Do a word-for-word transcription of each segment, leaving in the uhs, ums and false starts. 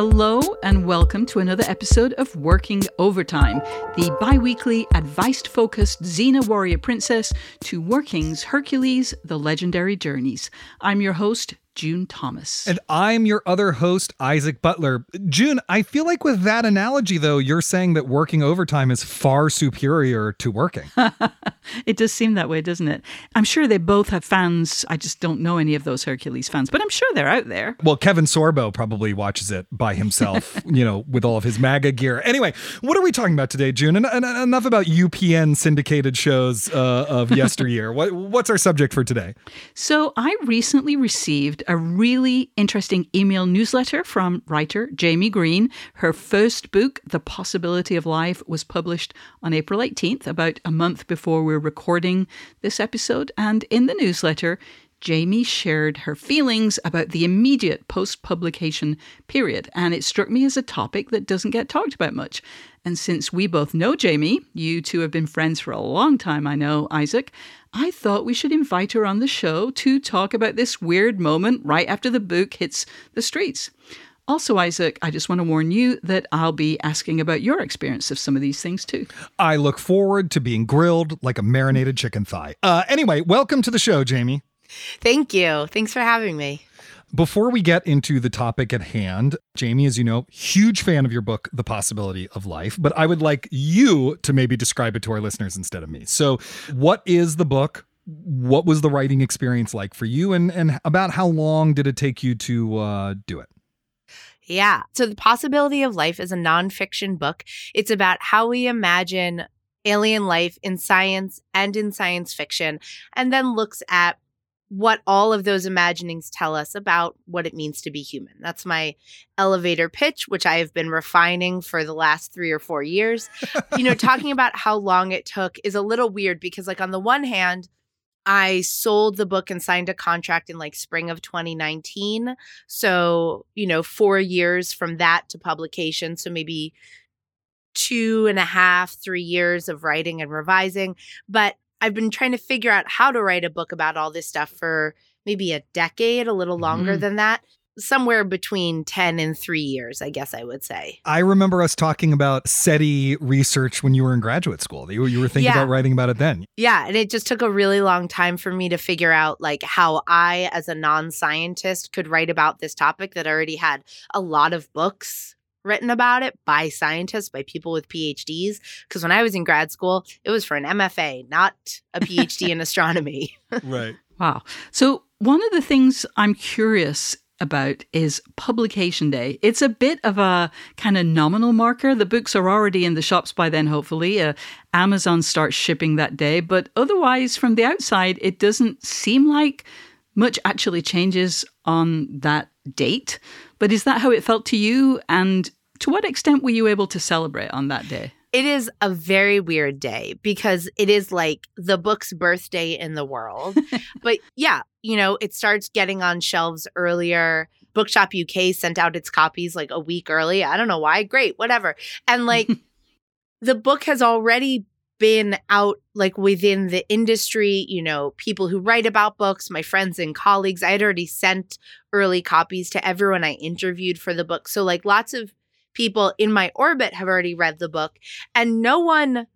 Hello and welcome to another episode of Working Overtime, the bi-weekly advice-focused Xena warrior princess to Working's Hercules, the legendary journeys. I'm your host, June Thomas. And I'm your other host, Isaac Butler. June, I feel like with that analogy, though, you're saying that working overtime is far superior to working. It does seem that way, doesn't it? I'm sure they both have fans. I just don't know any of those Hercules fans, but I'm sure they're out there. Well, Kevin Sorbo probably watches it by himself, you know, with all of his MAGA gear. Anyway, what are we talking about today, June? En- en- enough about U P N syndicated shows uh, of yesteryear. what, what's our subject for today? So I recently received a really interesting email newsletter from writer Jaime Green. Her first book, The Possibility of Life, was published on April eighteenth, about a month before we're recording this episode. And in the newsletter, Jaime shared her feelings about the immediate post-publication period, and it struck me as a topic that doesn't get talked about much. And since we both know Jaime, you two have been friends for a long time, I know, Isaac, I thought we should invite her on the show to talk about this weird moment right after the book hits the streets. Also, Isaac, I just want to warn you that I'll be asking about your experience of some of these things, too. I look forward to being grilled like a marinated chicken thigh. Uh, anyway, welcome to the show, Jaime. Thank you. Thanks for having me. Before we get into the topic at hand, Jaime, as you know, huge fan of your book, The Possibility of Life, but I would like you to maybe describe it to our listeners instead of me. So what is the book? What was the writing experience like for you? And, and about how long did it take you to uh, do it? Yeah. So The Possibility of Life is a nonfiction book. It's about how we imagine alien life in science and in science fiction, and then looks at what all of those imaginings tell us about what it means to be human. That's my elevator pitch, which I have been refining for the last three or four years. You know, talking about how long it took is a little weird because, like, on the one hand, I sold the book and signed a contract in like spring of twenty nineteen. So, you know, four years from that to publication. So maybe two and a half, three years of writing and revising. But I've been trying to figure out how to write a book about all this stuff for maybe a decade, a little longer mm-hmm. than that, somewhere between ten and three years, I guess I would say. I remember us talking about SETI research when you were in graduate school. You, you were thinking yeah. about writing about it then. Yeah. And it just took a really long time for me to figure out like how I, as a non-scientist, could write about this topic that already had a lot of books written about it by scientists, by people with P H Ds. Because when I was in grad school, it was for an M F A, not a P H D in astronomy. Right. Wow. So one of the things I'm curious about is publication day. It's a bit of a kind of nominal marker. The books are already in the shops by then, hopefully. Uh, Amazon starts shipping that day. But otherwise, from the outside, it doesn't seem like much actually changes on that date. But is that how it felt to you? And to what extent were you able to celebrate on that day? It is a very weird day because it is like the book's birthday in the world. But yeah, you know, it starts getting on shelves earlier. Bookshop U K sent out its copies like a week early. I don't know why. Great, whatever. And like the book has already been out like within the industry, you know, people who write about books, my friends and colleagues. I had already sent early copies to everyone I interviewed for the book. So like lots of people in my orbit have already read the book, and no one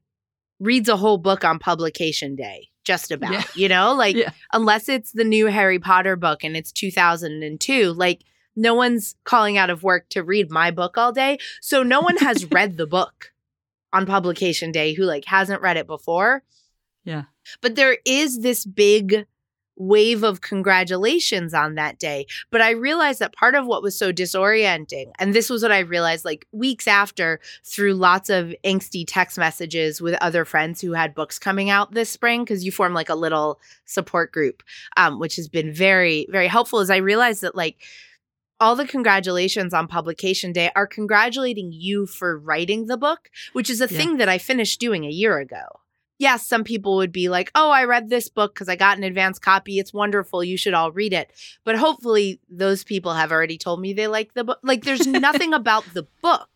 reads a whole book on publication day, just about, yeah. you know, like yeah. unless it's the new Harry Potter book and it's two thousand two, like no one's calling out of work to read my book all day. So no one has read the book on publication day who like hasn't read it before. Yeah. But there is this big wave of congratulations on that day. But I realized that part of what was so disorienting, and this was what I realized like weeks after through lots of angsty text messages with other friends who had books coming out this spring, because you form like a little support group, um, which has been very, very helpful, is I realized that like all the congratulations on publication day are congratulating you for writing the book, which is a yeah. thing that I finished doing a year ago. Yes, some people would be like, oh, I read this book because I got an advance copy. It's wonderful. You should all read it. But hopefully those people have already told me they like the book. Like there's nothing about the book.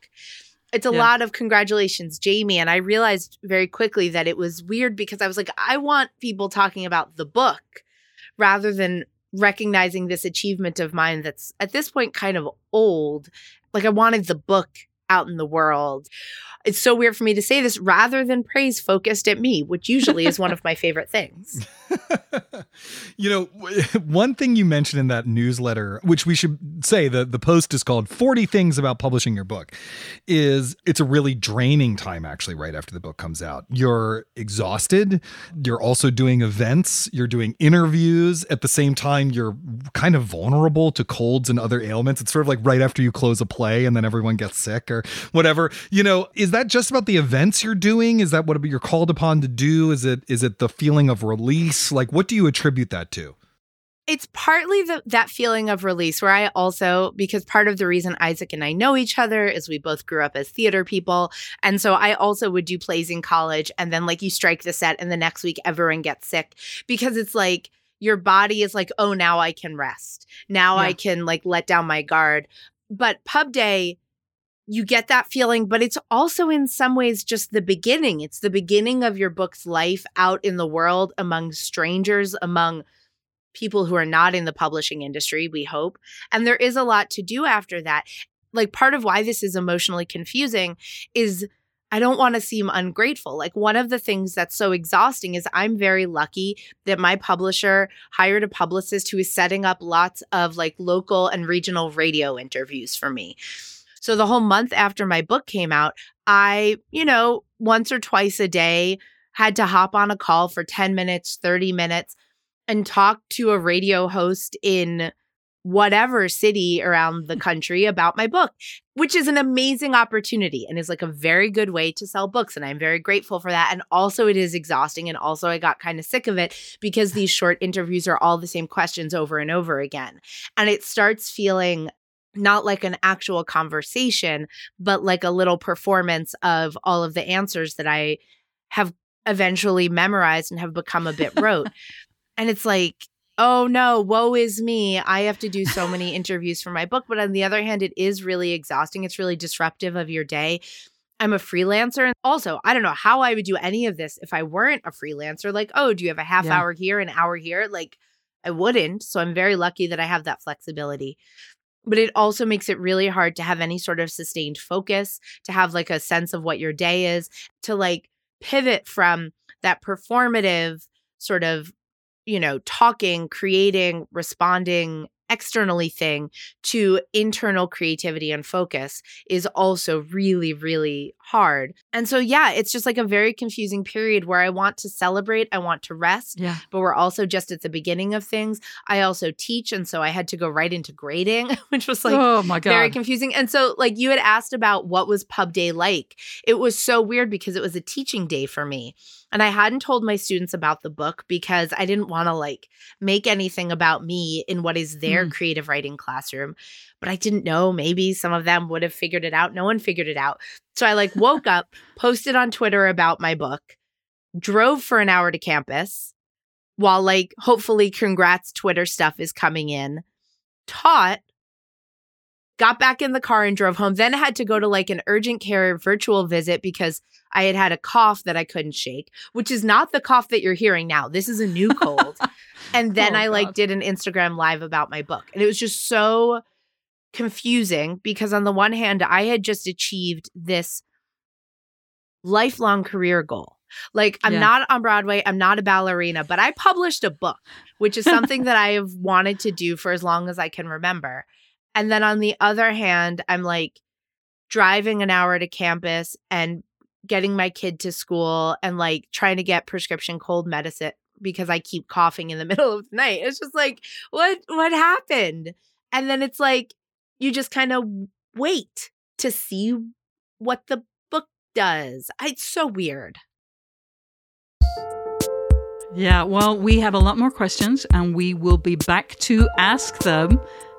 It's a yeah. lot of congratulations, Jaime. And I realized very quickly that it was weird because I was like, I want people talking about the book rather than recognizing this achievement of mine that's at this point kind of old. Like I wanted the book out in the world. It's so weird for me to say this, rather than praise focused at me, which usually is one of my favorite things. You know, one thing you mentioned in that newsletter, which we should say that the post is called forty Things About Publishing Your Book, is it's a really draining time actually right after the book comes out. You're exhausted. You're also doing events. You're doing interviews. At the same time, you're kind of vulnerable to colds and other ailments. It's sort of like right after you close a play and then everyone gets sick or whatever. You know, is that just about the events you're doing? Is that what you're called upon to do? Is it is it the feeling of release? Like, what do you attribute that to? It's partly the, that feeling of release where I also, because part of the reason Isaac and I know each other is we both grew up as theater people. And so I also would do plays in college and then like you strike the set and the next week everyone gets sick because it's like your body is like, oh, now I can rest. Now yeah. I can like let down my guard. But pub day, you get that feeling, but it's also in some ways just the beginning. It's the beginning of your book's life out in the world among strangers, among people who are not in the publishing industry, we hope. And there is a lot to do after that. Like part of why this is emotionally confusing is I don't want to seem ungrateful. Like one of the things that's so exhausting is I'm very lucky that my publisher hired a publicist who is setting up lots of like local and regional radio interviews for me. So the whole month after my book came out, I, you know, once or twice a day had to hop on a call for ten minutes, thirty minutes and talk to a radio host in whatever city around the country about my book, which is an amazing opportunity and is like a very good way to sell books. And I'm very grateful for that. And also it is exhausting. And also I got kind of sick of it because these short interviews are all the same questions over and over again. And it starts feeling not like an actual conversation, but like a little performance of all of the answers that I have eventually memorized and have become a bit rote. And it's like, oh no, woe is me. I have to do so many interviews for my book. But on the other hand, it is really exhausting. It's really disruptive of your day. I'm a freelancer. And also, I don't know how I would do any of this if I weren't a freelancer. Like, oh, do you have a half yeah. hour here, an hour here? Like, I wouldn't. So I'm very lucky that I have that flexibility. But it also makes it really hard to have any sort of sustained focus, to have like a sense of what your day is, to like pivot from that performative sort of, you know, talking, creating, responding externally thing to internal creativity and focus is also really, really hard. And so, yeah, it's just like a very confusing period where I want to celebrate, I want to rest, yeah. but we're also just at the beginning of things. I also teach. And so I had to go right into grading, which was like oh my God. Very confusing. And so like you had asked about what was pub day like. It was so weird because it was a teaching day for me. And I hadn't told my students about the book because I didn't want to like make anything about me in what is their mm. creative writing classroom. But I didn't know. Maybe some of them would have figured it out. No one figured it out. So I like woke up, posted on Twitter about my book, drove for an hour to campus while like hopefully congrats Twitter stuff is coming in, taught, got back in the car and drove home, then had to go to like an urgent care virtual visit because I had had a cough that I couldn't shake, which is not the cough that you're hearing now. This is a new cold. And then oh, I God. like did an Instagram live about my book. And it was just so confusing because on the one hand, I had just achieved this lifelong career goal. Like I'm yeah. not on Broadway, I'm not a ballerina, but I published a book, which is something that I have wanted to do for as long as I can remember. And then on the other hand, I'm like driving an hour to campus and getting my kid to school and like trying to get prescription cold medicine because I keep coughing in the middle of the night. It's just like, what what happened? And then it's like, you just kind of wait to see what the book does. It's so weird. Yeah, well, we have a lot more questions and we will be back to ask them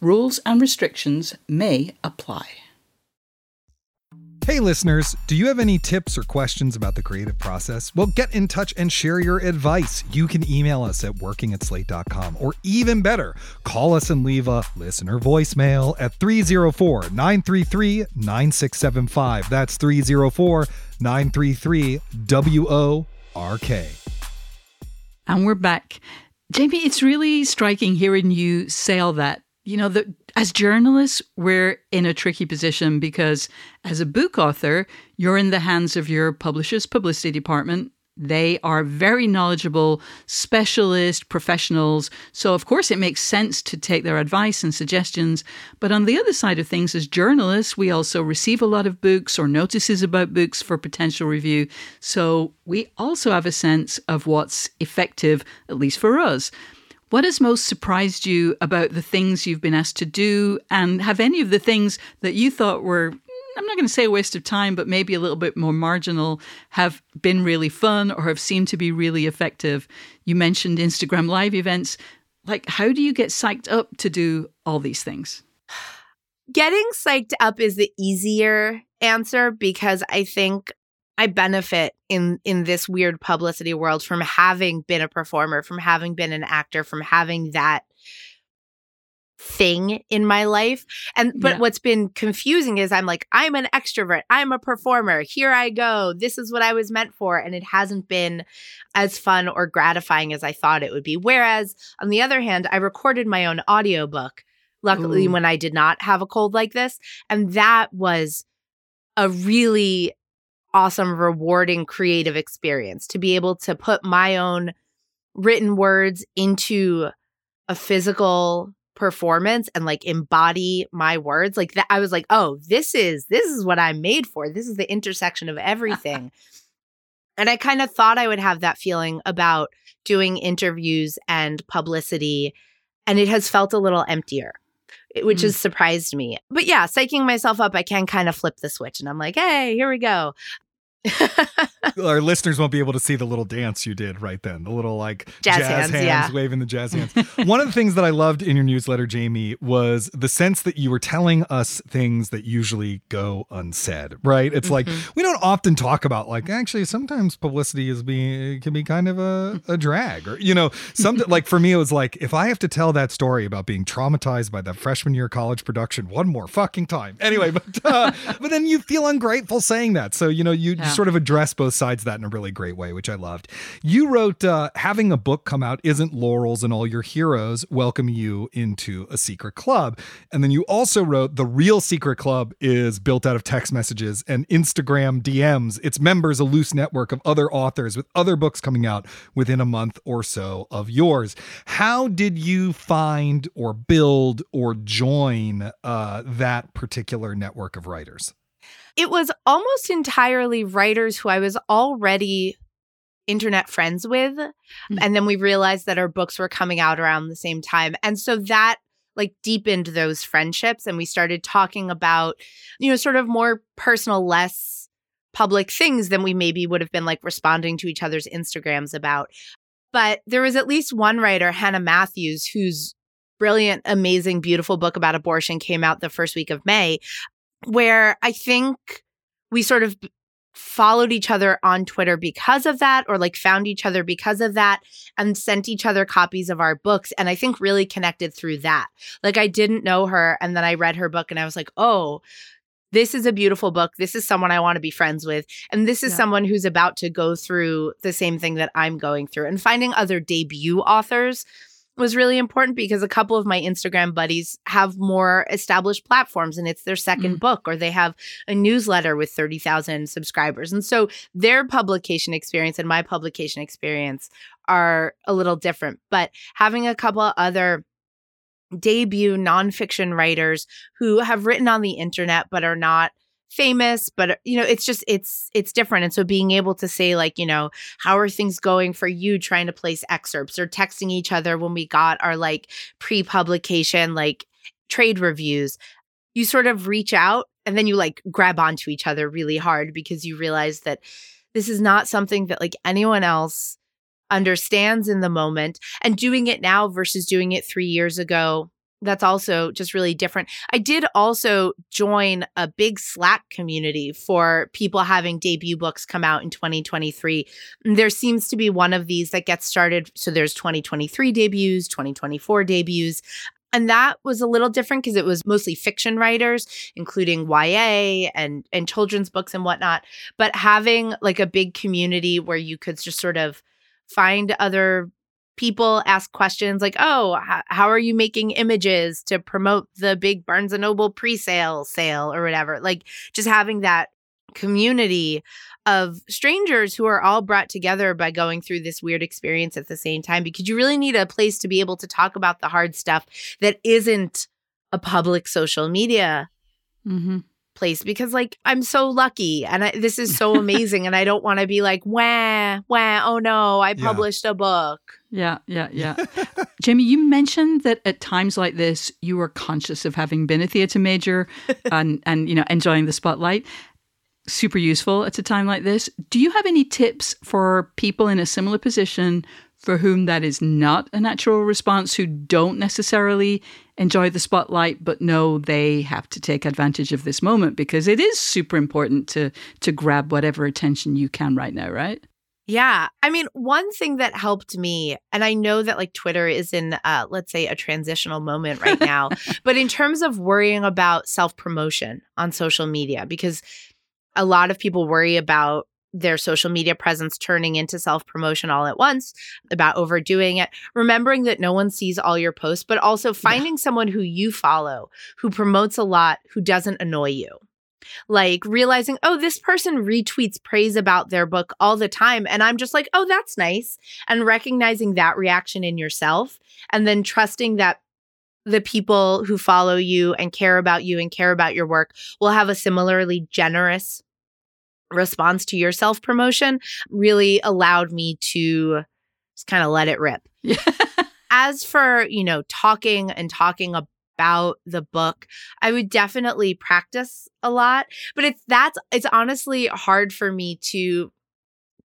Rules and restrictions may apply. Hey listeners, do you have any tips or questions about the creative process? Well, get in touch and share your advice. You can email us at working at slate dot com, or even better, call us and leave a listener voicemail at three oh four, nine three three, nine six seven five. That's three oh four, nine three three, W O R K. And we're back. Jamie, it's really striking hearing you say all that. You know, the, as journalists, we're in a tricky position because as a book author, you're in the hands of your publisher's publicity department. They are very knowledgeable, specialist professionals. So, of course, it makes sense to take their advice and suggestions. But on the other side of things, as journalists, we also receive a lot of books or notices about books for potential review. So we also have a sense of what's effective, at least for us. What has most surprised you about the things you've been asked to do? And have any of the things that you thought were, I'm not going to say a waste of time, but maybe a little bit more marginal, have been really fun or have seemed to be really effective? You mentioned Instagram Live events. Like, how do you get psyched up to do all these things? Getting psyched up is the easier answer, because I think I benefit in in this weird publicity world from having been a performer, from having been an actor, from having that thing in my life. And but yeah. What's been confusing is I'm like, I'm an extrovert, I'm a performer, here I go, this is what I was meant for. And it hasn't been as fun or gratifying as I thought it would be. Whereas on the other hand, I recorded my own audiobook, luckily Ooh. when I did not have a cold like this. And that was a really awesome, rewarding, creative experience to be able to put my own written words into a physical performance and like embody my words like that. I was like, oh, this is this is what I'm made for. This is the intersection of everything. And I kind of thought I would have that feeling about doing interviews and publicity, and it has felt a little emptier, which has surprised me. But yeah, psyching myself up, I can kind of flip the switch and I'm like, hey, here we go. Our listeners won't be able to see the little dance you did right then. The little like jazz, jazz hands, hands yeah. waving the jazz hands. One of the things that I loved in your newsletter, Jamie, was the sense that you were telling us things that usually go unsaid, right? It's mm-hmm. like, we don't often talk about like, actually, sometimes publicity is being, can be kind of a, a drag, or, you know, something like for me, it was like, if I have to tell that story about being traumatized by the freshman year college production one more fucking time. Anyway, but, uh, but then you feel ungrateful saying that. So, you know, you yeah. sort of address both sides of that in a really great way, which I loved. You wrote, uh, having a book come out isn't laurels, and all your heroes welcome you into a secret club. And then you also wrote, the real secret club is built out of text messages and Instagram D Ms. Its members, a loose network of other authors with other books coming out within a month or so of yours. How did you find or build or join uh, that particular network of writers? It was almost entirely writers who I was already internet friends with. Mm-hmm. And then we realized that our books were coming out around the same time. And so that like deepened those friendships. And we started talking about, you know, sort of more personal, less public things than we maybe would have been like responding to each other's Instagrams about. But there was at least one writer, Hannah Matthews, whose brilliant, amazing, beautiful book about abortion came out the first week of May, where I think we sort of followed each other on Twitter because of that, or like found each other because of that, and sent each other copies of our books. And I think really connected through that. Like I didn't know her, and then I read her book and I was like, oh, this is a beautiful book. This is someone I want to be friends with. And this is yeah. someone who's about to go through the same thing that I'm going through. And finding other debut authors was really important because a couple of my Instagram buddies have more established platforms and it's their second mm. book, or they have a newsletter with thirty thousand subscribers. And so their publication experience and my publication experience are a little different. But having a couple other debut nonfiction writers who have written on the internet but are not famous, but you know, it's just it's it's different. And so being able to say, like, you know, how are things going for you, trying to place excerpts, or texting each other when we got our like pre-publication like trade reviews, you sort of reach out and then you like grab onto each other really hard because you realize that this is not something that like anyone else understands in the moment. And doing it now versus doing it three years ago, that's also just really different. I did also join a big Slack community for people having debut books come out in twenty twenty-three. There seems to be one of these that gets started. So there's twenty twenty-three debuts, twenty twenty-four debuts. And that was a little different because it was mostly fiction writers, including Y A and, and children's books and whatnot. But having like a big community where you could just sort of find other people, ask questions like, oh, h- how are you making images to promote the big Barnes and Noble pre-sale sale or whatever? Like just having that community of strangers who are all brought together by going through this weird experience at the same time, because you really need a place to be able to talk about the hard stuff that isn't a public social media mm-hmm. place, because like I'm so lucky and I, this is so amazing and I don't want to be like wah wah oh no I published yeah. a book. Yeah yeah yeah. Jaime, you mentioned that at times like this you were conscious of having been a theater major and and you know enjoying the spotlight. Super useful at a time like this. Do you have any tips for people in a similar position for whom that is not a natural response, who don't necessarily enjoy the spotlight, but know they have to take advantage of this moment because it is super important to to grab whatever attention you can right now, right? Yeah. I mean, one thing that helped me, and I know that like Twitter is in, uh, let's say, a transitional moment right now, but in terms of worrying about self-promotion on social media, because a lot of people worry about their social media presence turning into self-promotion all at once, about overdoing it, remembering that no one sees all your posts, but also finding yeah. someone who you follow, who promotes a lot, who doesn't annoy you. Like realizing, oh, this person retweets praise about their book all the time. And I'm just like, oh, that's nice. And recognizing that reaction in yourself and then trusting that the people who follow you and care about you and care about your work will have a similarly generous response to your self-promotion really allowed me to just kind of let it rip. Yeah. As for, you know, talking and talking about the book, I would definitely practice a lot, but it's that's it's honestly hard for me to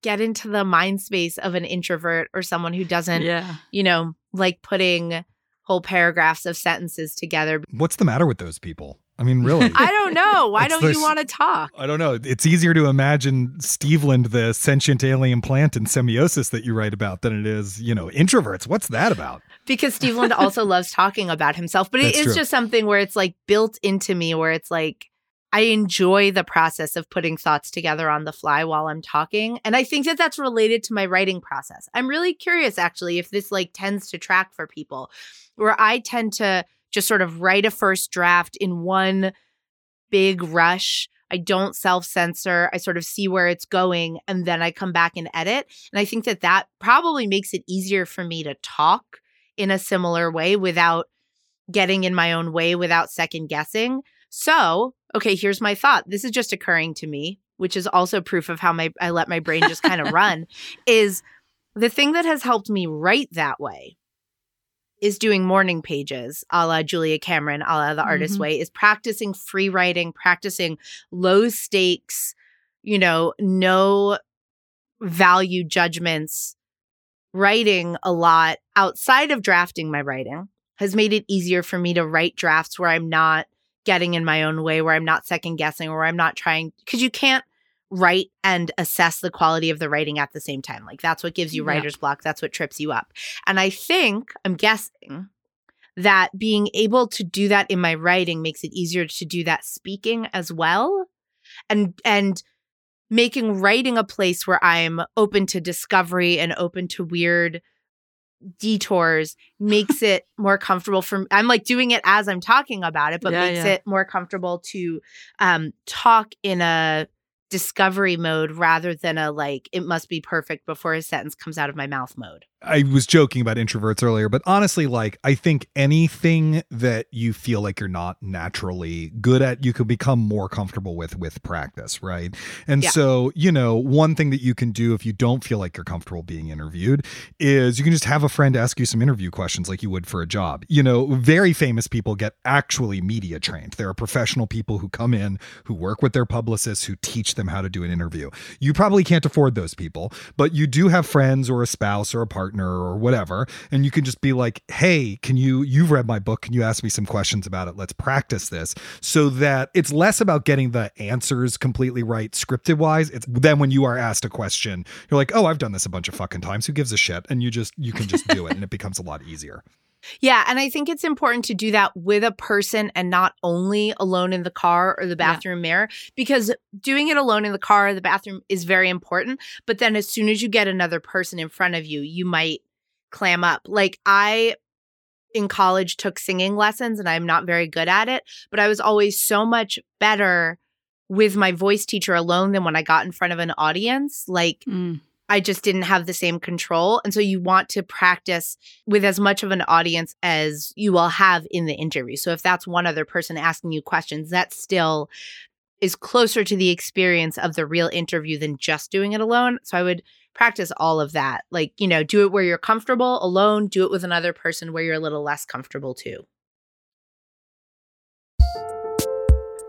get into the mind space of an introvert or someone who doesn't, yeah. you know, like putting whole paragraphs of sentences together. What's the matter with those people? I mean, really? I don't know. Why don't you want to talk? I don't know. It's easier to imagine Steve Lund, the sentient alien plant in Semiosis that you write about, than it is, you know, introverts. What's that about? Because Steve Lund also loves talking about himself. But it That's is true. Just something where it's like built into me, where it's like I enjoy the process of putting thoughts together on the fly while I'm talking. And I think that that's related to my writing process. I'm really curious, actually, if this like tends to track for people, where I tend to just sort of write a first draft in one big rush. I don't self-censor. I sort of see where it's going and then I come back and edit. And I think that that probably makes it easier for me to talk in a similar way without getting in my own way, without second guessing. So, okay, here's my thought. This is just occurring to me, which is also proof of how my I let my brain just kind of run, is the thing that has helped me write that way is doing morning pages, a la Julia Cameron, a la The Artist's mm-hmm. Way, is practicing free writing, practicing low stakes, you know, no value judgments, writing a lot outside of drafting my writing has made it easier for me to write drafts where I'm not getting in my own way, where I'm not second guessing, or I'm not trying, because you can't write and assess the quality of the writing at the same time. Like, that's what gives you writer's yeah. block. That's what trips you up. And I think, I'm guessing, that being able to do that in my writing makes it easier to do that speaking as well. And, and making writing a place where I'm open to discovery and open to weird detours makes it more comfortable for me. I'm like doing it as I'm talking about it, but yeah, makes yeah. it more comfortable to um, talk in a discovery mode rather than a like, it must be perfect before a sentence comes out of my mouth mode. I was joking about introverts earlier, but honestly, like, I think anything that you feel like you're not naturally good at, you could become more comfortable with, with practice. Right. And yeah. so, you know, one thing that you can do if you don't feel like you're comfortable being interviewed is you can just have a friend ask you some interview questions like you would for a job. You know, very famous people get actually media trained. There are professional people who come in, who work with their publicists, who teach them how to do an interview. You probably can't afford those people, but you do have friends or a spouse or a partner or whatever, and you can just be like, hey, can you you've read my book, can you ask me some questions about it? Let's practice this. So that it's less about getting the answers completely right scripted wise. It's then when you are asked a question, you're like, oh, I've done this a bunch of fucking times, who gives a shit? And you just you can just do it, and it becomes a lot easier. Yeah. And I think it's important to do that with a person and not only alone in the car or the bathroom yeah. mirror, because doing it alone in the car or the bathroom is very important. But then as soon as you get another person in front of you, you might clam up. Like, I, in college, took singing lessons, and I'm not very good at it, but I was always so much better with my voice teacher alone than when I got in front of an audience. Like, mm. I just didn't have the same control. And so you want to practice with as much of an audience as you will have in the interview. So if that's one other person asking you questions, that still is closer to the experience of the real interview than just doing it alone. So I would practice all of that. Like, you know, do it where you're comfortable alone, do it with another person where you're a little less comfortable too.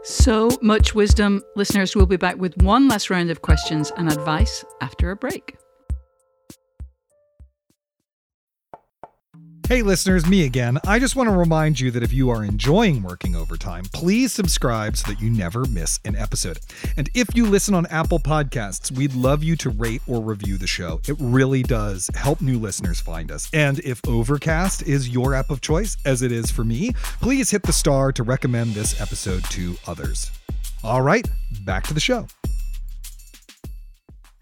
So much wisdom, listeners. We'll be back with one last round of questions and advice after a break. Hey listeners, me again. I just want to remind you that if you are enjoying Working Overtime, please subscribe so that you never miss an episode. And if you listen on Apple Podcasts, we'd love you to rate or review the show. It really does help new listeners find us. And if Overcast is your app of choice, as it is for me, please hit the star to recommend this episode to others. All right, back to the show.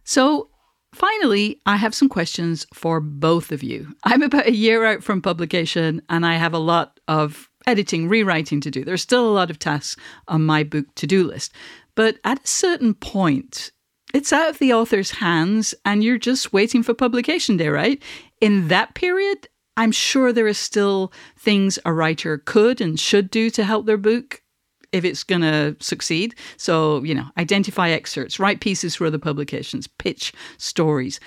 So, finally, I have some questions for both of you. I'm about a year out from publication, and I have a lot of editing, rewriting to do. There's still a lot of tasks on my book to-do list. But at a certain point, it's out of the author's hands, and you're just waiting for publication day, right? In that period, I'm sure there are still things a writer could and should do to help their book if it's going to succeed. So, you know, identify excerpts, write pieces for other publications, pitch stories.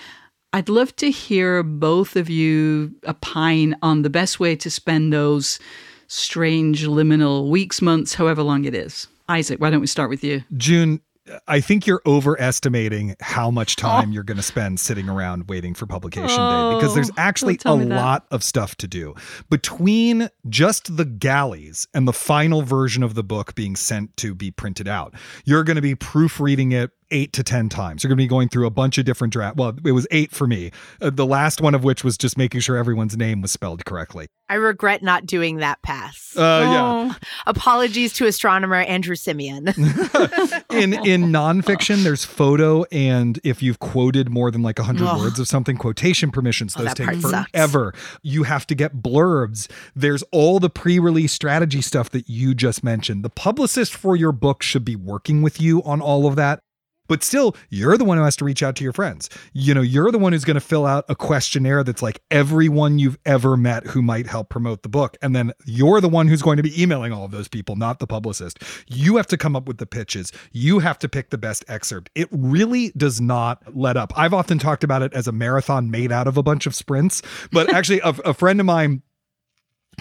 I'd love to hear both of you opine on the best way to spend those strange liminal weeks, months, however long it is. Isaac, why don't we start with you? June, I think you're overestimating how much time oh. you're going to spend sitting around waiting for publication oh, day, because there's actually a lot of stuff to do between just the galleys and the final version of the book being sent to be printed out. You're going to be proofreading it eight to ten times. You're going to be going through a bunch of different drafts. Well, it was eight for me. Uh, the last one of which was just making sure everyone's name was spelled correctly. I regret not doing that pass. Uh, oh. Yeah. Apologies to astronomer Andrew Simeon. in in nonfiction, there's photo, and if you've quoted more than like one hundred oh. words of something, quotation permissions. Oh, those take forever. Sucks. You have to get blurbs. There's all the pre-release strategy stuff that you just mentioned. The publicist for your book should be working with you on all of that. But still, you're the one who has to reach out to your friends. You know, you're the one who's going to fill out a questionnaire that's like everyone you've ever met who might help promote the book. And then you're the one who's going to be emailing all of those people, not the publicist. You have to come up with the pitches. You have to pick the best excerpt. It really does not let up. I've often talked about it as a marathon made out of a bunch of sprints, but actually a, a friend of mine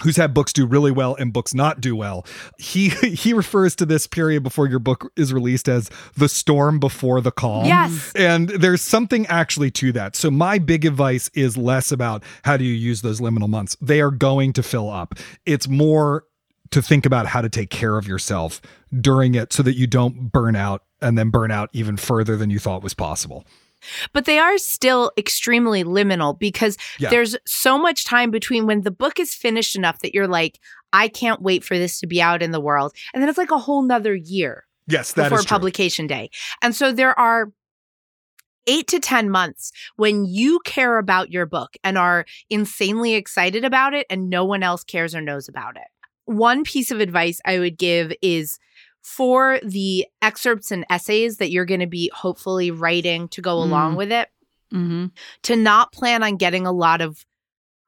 who's had books do really well and books not do well. He he refers to this period before your book is released as the storm before the calm. Yes. And there's something actually to that. So my big advice is less about how do you use those liminal months. They are going to fill up. It's more to think about how to take care of yourself during it so that you don't burn out and then burn out even further than you thought was possible. But they are still extremely liminal because yeah. there's so much time between when the book is finished enough that you're like, I can't wait for this to be out in the world. And then it's like a whole nother year yes, that before is true. Publication day. And so there are eight to ten months when you care about your book and are insanely excited about it and no one else cares or knows about it. One piece of advice I would give is for the excerpts and essays that you're going to be hopefully writing to go mm. along with it, mm-hmm. to not plan on getting a lot of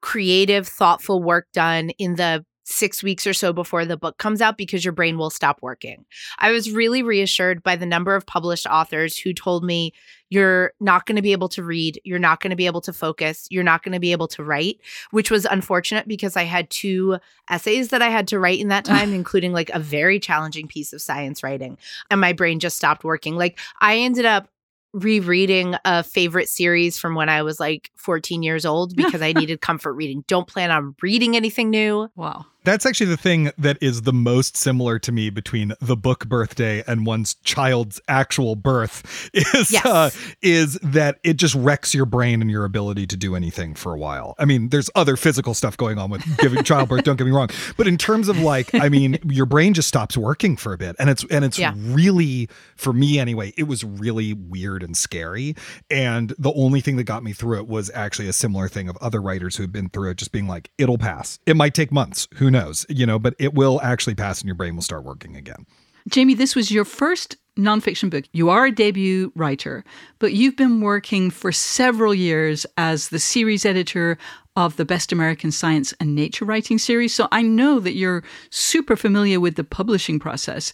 creative, thoughtful work done in the six weeks or so before the book comes out because your brain will stop working. I was really reassured by the number of published authors who told me you're not going to be able to read, you're not going to be able to focus, you're not going to be able to write, which was unfortunate because I had two essays that I had to write in that time, including like a very challenging piece of science writing, and my brain just stopped working. Like I ended up rereading a favorite series from when I was like fourteen years old because I needed comfort reading. Don't plan on reading anything new. Wow. That's actually the thing that is the most similar to me between the book birthday and one's child's actual birth is yes. uh, is that it just wrecks your brain and your ability to do anything for a while. I mean, there's other physical stuff going on with giving childbirth, don't get me wrong. But in terms of like, I mean, your brain just stops working for a bit. And it's and it's yeah. really, for me anyway, it was really weird and scary. And the only thing that got me through it was actually a similar thing of other writers who have been through it just being like, it'll pass. It might take months. Who Who knows, you know, but it will actually pass and your brain will start working again. Jaime, this was your first nonfiction book. You are a debut writer, but you've been working for several years as the series editor of the Best American Science and Nature Writing series. So I know that you're super familiar with the publishing process.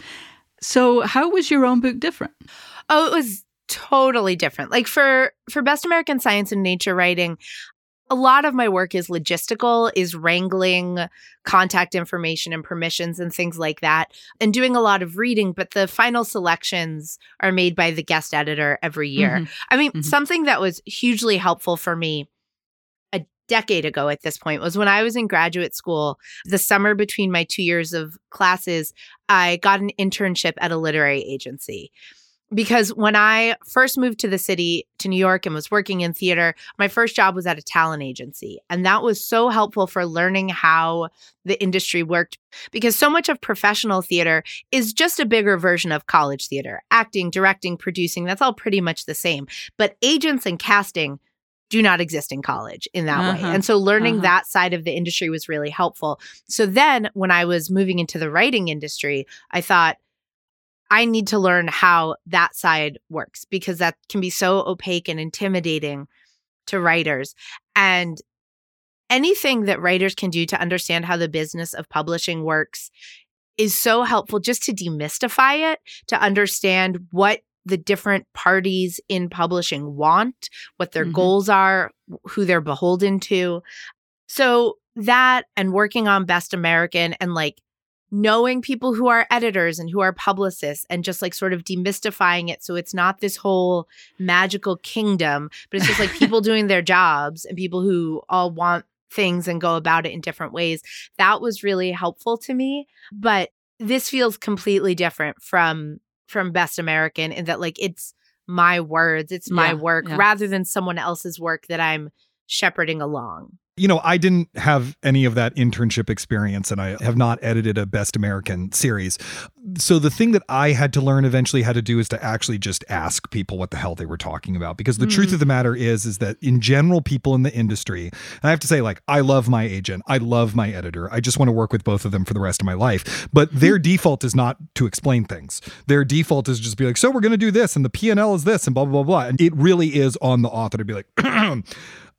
So how was your own book different? Oh, it was totally different. Like for, for Best American Science and Nature Writing, a lot of my work is logistical, is wrangling contact information and permissions and things like that, and doing a lot of reading, but the final selections are made by the guest editor every year. Mm-hmm. I mean, mm-hmm. something that was hugely helpful for me a decade ago at this point was when I was in graduate school, the summer between my two years of classes, I got an internship at a literary agency. Because when I first moved to the city, to New York, and was working in theater, my first job was at a talent agency. And that was so helpful for learning how the industry worked. Because so much of professional theater is just a bigger version of college theater. Acting, directing, producing, that's all pretty much the same. But agents and casting do not exist in college in that uh-huh. way. And so learning uh-huh. that side of the industry was really helpful. So then when I was moving into the writing industry, I thought, I need to learn how that side works because that can be so opaque and intimidating to writers. And anything that writers can do to understand how the business of publishing works is so helpful just to demystify it, to understand what the different parties in publishing want, what their mm-hmm. goals are, who they're beholden to. So that and working on Best American and like knowing people who are editors and who are publicists and just like sort of demystifying it. So it's not this whole magical kingdom, but it's just like people doing their jobs and people who all want things and go about it in different ways. That was really helpful to me. But this feels completely different from from Best American in that like it's my words, it's my yeah, work yeah. rather than someone else's work that I'm shepherding along. You know, I didn't have any of that internship experience and I have not edited a Best American series. So the thing that I had to learn eventually how to do is to actually just ask people what the hell they were talking about. Because the mm. truth of the matter is, is that in general, people in the industry, and I have to say, like, I love my agent. I love my editor. I just want to work with both of them for the rest of my life. But their default is not to explain things. Their default is just be like, so we're going to do this and the P and L is this and blah, blah, blah, blah. And it really is on the author to be like,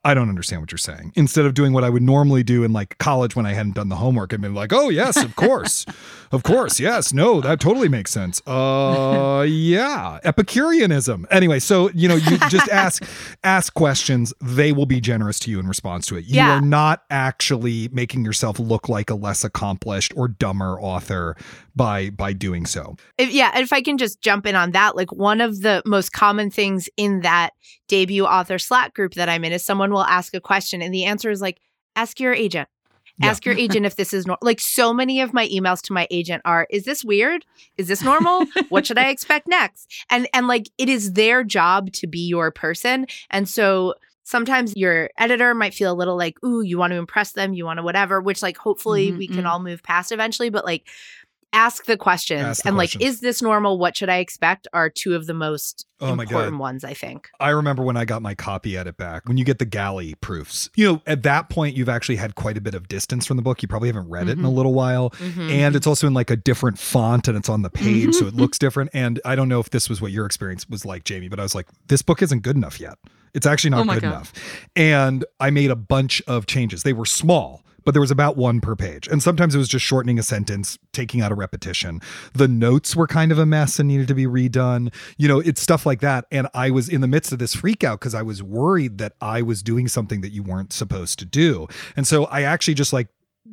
I don't understand what you're saying. Instead of doing what I would normally do in like college when I hadn't done the homework and been like, oh yes, of course, of course. Yes. No, that totally makes sense. Uh, yeah. Epicureanism. Anyway. So, you know, you just ask, ask questions. They will be generous to you in response to it. You yeah. are not actually making yourself look like a less accomplished or dumber author by, by doing so. If, yeah. If I can just jump in on that, like one of the most common things in that debut author Slack group that I'm in is someone will ask a question and the answer is like, ask your agent. Ask yeah. your agent if this is normal. Like so many of my emails to my agent are, is this weird? Is this normal? What should I expect next? And and like it is their job to be your person. And so sometimes your editor might feel a little like, ooh, you want to impress them, you want to whatever, which like hopefully mm-hmm. we can all move past eventually. But like ask the questions ask the and questions. Like, is this normal? What should I expect? Are two of the most oh my important God. ones, I think. I remember when I got my copy edit back, when you get the galley proofs, you know, at that point, you've actually had quite a bit of distance from the book. You probably haven't read mm-hmm. it in a little while. Mm-hmm. And it's also in like a different font and it's on the page. Mm-hmm. So it looks different. And I don't know if this was what your experience was like, Jamie, but I was like, this book isn't good enough yet. It's actually not oh good God. enough. And I made a bunch of changes. They were small, but there was about one per page. And sometimes it was just shortening a sentence, taking out a repetition. The notes were kind of a mess and needed to be redone. You know, it's stuff like that. And I was in the midst of this freak out because I was worried that I was doing something that you weren't supposed to do. And so I actually just like,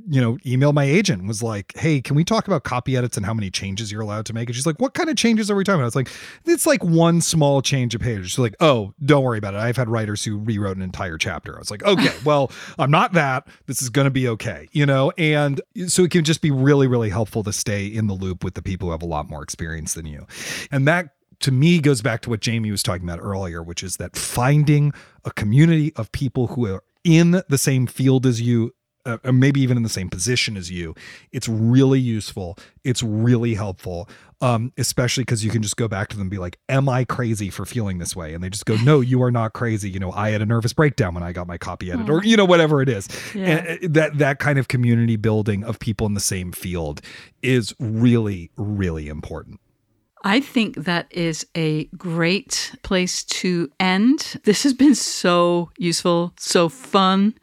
you know, emailed my agent and was like, hey, can we talk about copy edits and how many changes you're allowed to make? And she's like, what kind of changes are we talking about? I was like, it's like one small change a page. She's like, oh, don't worry about it. I've had writers who rewrote an entire chapter. I was like, okay, well, I'm not that. This is going to be okay, you know? And so it can just be really, really helpful to stay in the loop with the people who have a lot more experience than you. And that to me goes back to what Jamie was talking about earlier, which is that finding a community of people who are in the same field as you, Uh, or maybe even in the same position as you, it's really useful. It's really helpful, um, especially because you can just go back to them and be like, am I crazy for feeling this way? And they just go, no, you are not crazy. You know, I had a nervous breakdown when I got my copy edit or, you know, whatever it is. Yeah. And that that kind of community building of people in the same field is really, really important. I think that is a great place to end. This has been so useful, so fun.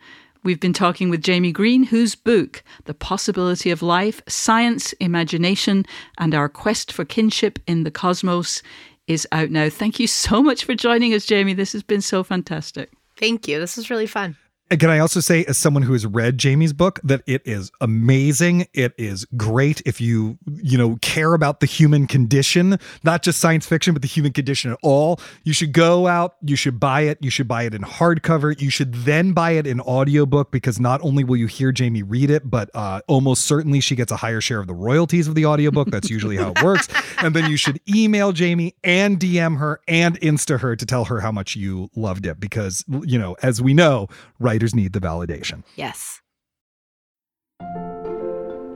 We've been talking with Jaime Green, whose book, The Possibility of Life, Science, Imagination, and Our Quest for Kinship in the Cosmos, is out now. Thank you so much for joining us, Jamie. This has been so fantastic. Thank you. This is really fun. And can I also say, as someone who has read Jamie's book, that it is amazing. It is great. If you, you know, care about the human condition, not just science fiction, but the human condition at all, you should go out, you should buy it. You should buy it in hardcover. You should then buy it in audiobook, because not only will you hear Jamie read it, but uh, almost certainly she gets a higher share of the royalties of the audiobook. That's usually how it works. And then you should email Jamie and D M her and Insta her to tell her how much you loved it, because, you know, as we know, right? Need the validation. Yes.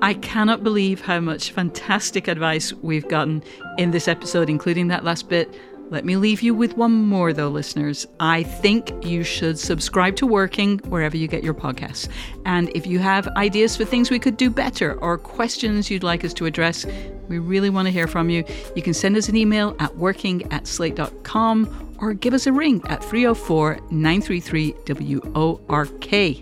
I cannot believe how much fantastic advice we've gotten in this episode, including that last bit. Let me leave you with one more, though, listeners. I think you should subscribe to Working wherever you get your podcasts. And if you have ideas for things we could do better or questions you'd like us to address, we really want to hear from you. You can send us an email at working at slate dot com or give us a ring at three oh four, nine three three, W O R K.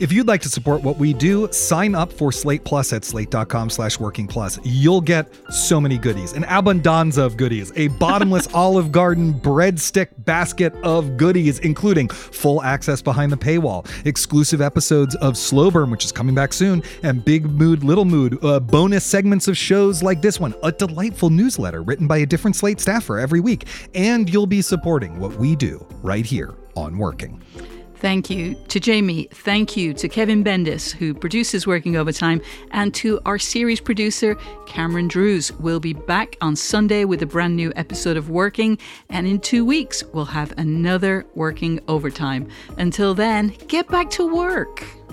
If you'd like to support what we do, sign up for Slate Plus at slate dot com slash working plus. You'll get so many goodies, an abundanza of goodies, a bottomless Olive Garden breadstick basket of goodies, including full access behind the paywall, exclusive episodes of Slow Burn, which is coming back soon, and Big Mood, Little Mood, uh, bonus segments of shows like this one, a delightful newsletter written by a different Slate staffer every week. And you'll be supporting what we do right here on Working. Thank you to Jamie. Thank you to Kevin Bendis, who produces Working Overtime, and to our series producer, Cameron Drews. We'll be back on Sunday with a brand new episode of Working, and in two weeks, we'll have another Working Overtime. Until then, get back to work.